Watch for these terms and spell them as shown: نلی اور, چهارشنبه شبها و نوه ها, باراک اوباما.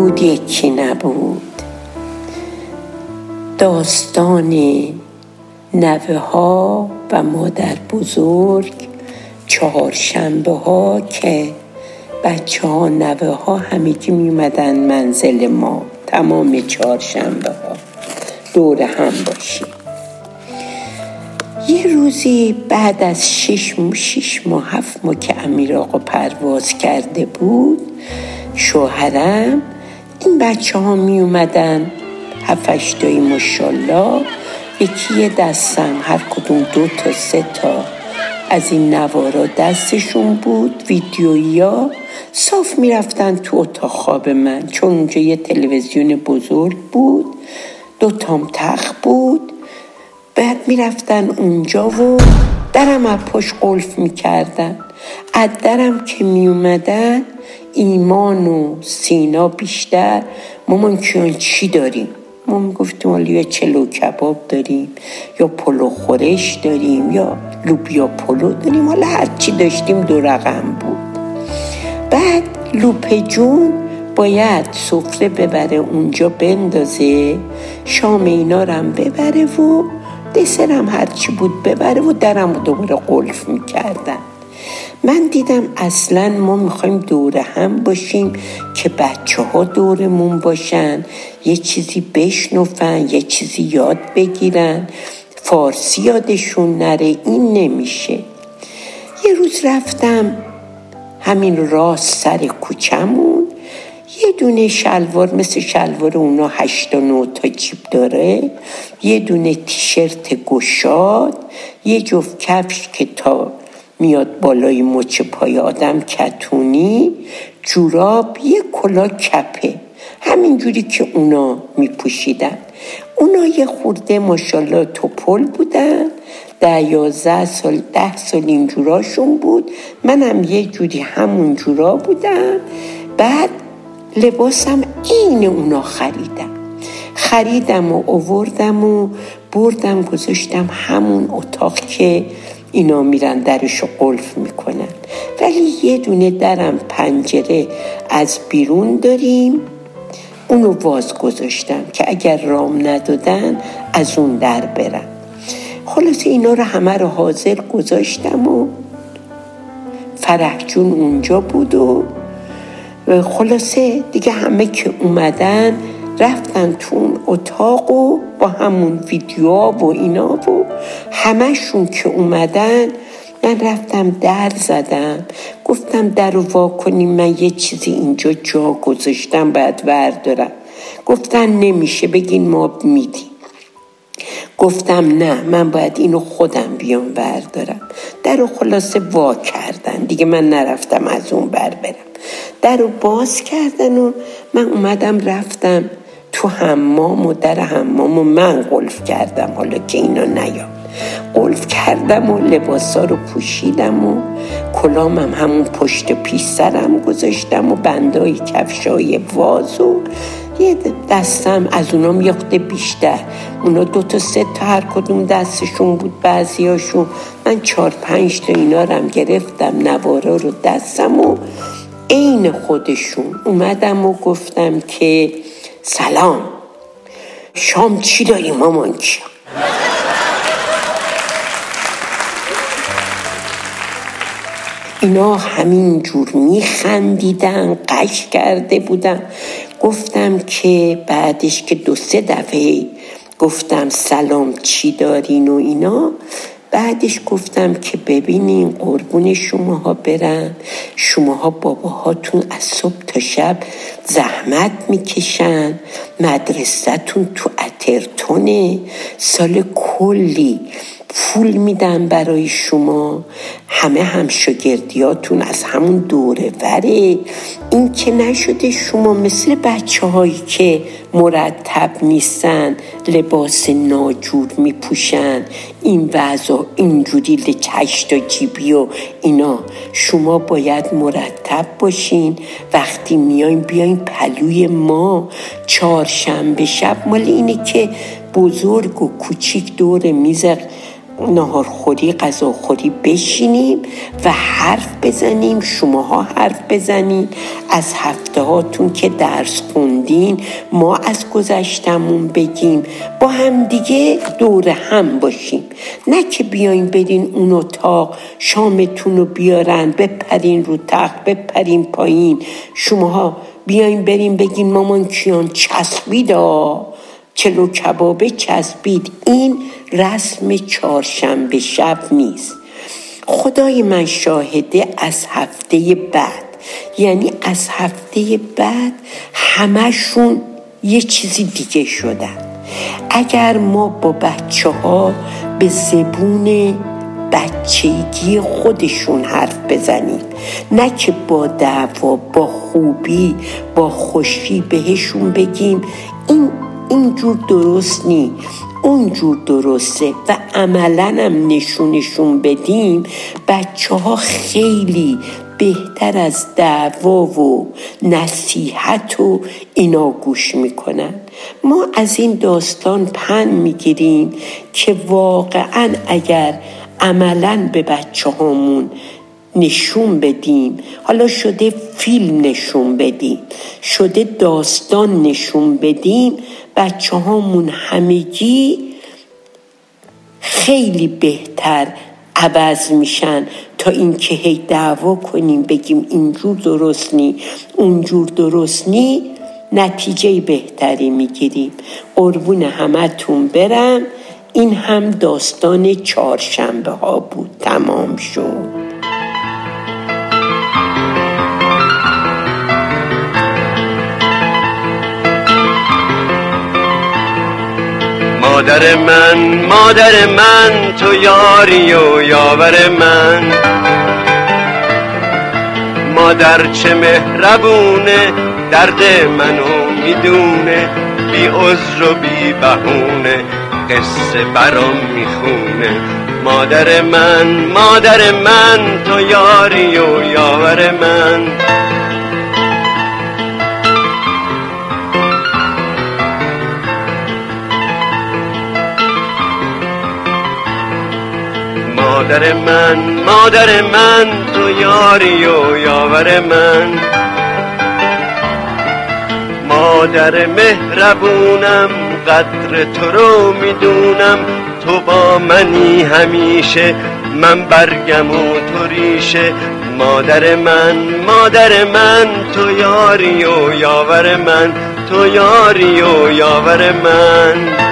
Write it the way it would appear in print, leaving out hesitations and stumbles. بود یکی نبود. داستانی نوه ها و مادر بزرگ، چهارشنبه ها که بچه ها، نوه ها همگی می اومدن منزل ما، تمام چهارشنبه ها دور هم باشیم. یه روزی بعد از 6 ماه 7 ماه که امیر آقا پرواز کرده بود، شوهرم، این بچه ها می اومدن 7-8 تایی ماشاءالله، یکی دستم، هر کدوم 2 تا 3 تا از این نوارا دستشون بود، ویدیویی ها صاف می رفتن تو اتاق خواب من، چون اونجا یه تلویزیون بزرگ بود، 2 تام تخت بود. بعد می رفتن اونجا و درم از پشت قلف می کردن. از درم که می اومدن، ایمان و سینا بیشتر، مامان کیان چی داریم؟ ما می گفتیم حالا یا چلو کباب داریم، یا پلو خورش داریم، یا لوبیا پلو داریم، حالا هرچی داشتیم 2 رقم بود. بعد لوپه جون باید سفره ببره اونجا بندازه، شام اینا رو هم ببره و دسر هم هرچی بود ببره و درم رو دوباره قلف میکردن. من دیدم اصلا ما میخوایم دوره هم باشیم که بچه ها دورمون باشن، یه چیزی بشنفن، یه چیزی یاد بگیرن، فارسی یادشون نره، این نمیشه. یه روز رفتم همین راست سر کوچمون، یه دونه شلوار مثل شلوار اونا 8 تا 9 تا جیب داره، یه دونه تیشرت گشاد، یه جفت کفش که تا میاد بالای مچ پای آدم کتونی، جوراب، یه کلاه کپه، همین جوری که اونا میپوشیدن. اونا یه خورده ماشاءالله توپل بودن، 10-11 سال 10 سال این جوراشون بود، منم یه جوری همون جورا بودم. بعد لباسم این اونا خریدم و آوردم و بردم گذاشتم همون اتاق که اینا میرن درشو قلف میکنن، ولی یه دونه درم پنجره از بیرون داریم، اونو باز گذاشتم که اگر رام ندادن از اون در برن. خلاصه اینا رو همه رو حاضر گذاشتم و فرح جون اونجا بود و خلاصه دیگه همه که اومدن رفتن تو اون اتاق و با همون ویدیوها و اینا و همشون که اومدن، من رفتم در زدم، گفتم در رو وا کنیم، من یه چیزی اینجا جا گذاشتم باید وردارم. گفتن نمیشه، بگین ما میدیم. گفتم نه، من باید اینو خودم بیام وردارم. در رو خلاصه وا کردن دیگه، من نرفتم از اون برم. در رو باز کردن و من اومدم رفتم تو حمام و در حمام و من قلف کردم، حالا که اینا نیام قلف کردم و لباسا رو پوشیدم و کلامم همون پشت پیش سرم گذاشتم و بندای کفشای واز و یه دستم از اونام یه خورده بیشتر، اونا 2 تا 3 تا هر کدوم دستشون بود، بعضی هاشون. من 4-5 تا اینا رو هم گرفتم، نوارا رو دستم و این خودشون اومدم و گفتم که سلام، شام چی داریم مامان کیا؟ اینا همین جور میخندیدن، قش کرده بودن. گفتم که بعدش که 2-3 دفعه گفتم سلام چی دارین و اینا، بعدش گفتم که ببینین قربون شماها برن، شماها باباهاتون از صبح تا شب زحمت میکشن، مدرسه‌تون تو اترتونه، سال کلی پول میدن برای شما، همه هم شاگردیاتون از همون دوره وره، این که نشده شما مثل بچه هایی که مرتب نیستن، لباس ناجور میپوشن، این وضع اینجوری لچشت و جیبی و اینا، شما باید مرتب باشین، وقتی میایم بیاین پلوی ما. چهارشنبه شب مال اینه که بزرگ و کوچیک دور میز نهار خوری غذا خوری بشینیم و حرف بزنیم، شماها حرف بزنین از هفته هاتون که درس خوندین، ما از گذشتمون بگیم، با هم دیگه دور هم باشیم، نه که بیاین بدین اون اتاق شامتون رو بیارن بپرین رو تخت بپرین پایین، شماها بیاین بریم بگین مامان کیان چسبید چلو کبابه چسبید. این رسم چهارشنبه شب نیست. خدای من شاهده از هفته بعد، یعنی از هفته بعد همشون یه چیزی دیگه شدن. اگر ما با بچه ها به زبون بچگی خودشون حرف بزنیم، نه که با دعوا، با خوبی، با خوشی بهشون بگیم اینجور درست نی، اونجور درسته، و عملاً هم نشونشون بدیم، بچه ها خیلی بهتر از دعوا و نصیحت و اینا گوش میکنن. ما از این داستان پند میگیریم که واقعاً اگر عملاً به بچه هامون نشون بدیم، حالا شده فیلم نشون بدیم، شده داستان نشون بدیم، بچه هامون همگی خیلی بهتر عوض میشن تا اینکه هی دعوا کنیم بگیم اینجور درست نی اونجور درست نی، نتیجه بهتری میگیریم. قربون همتون برم. این هم داستان چهارشنبه ها بود. تمام شد. مادر من تو یاری و یاور من، مادر چه مهربونه درد منو میدونه، بی عذر و بی بهونه قصه برام میخونه. مادر من تو یاری و یاور من. مادر من تو یاری و یاور من، مادر مهربونم قدر تو رو میدونم، تو با منی همیشه، من برگم و تو ریشه. مادر من تو یاری و یاور من، تو یاری و یاور من.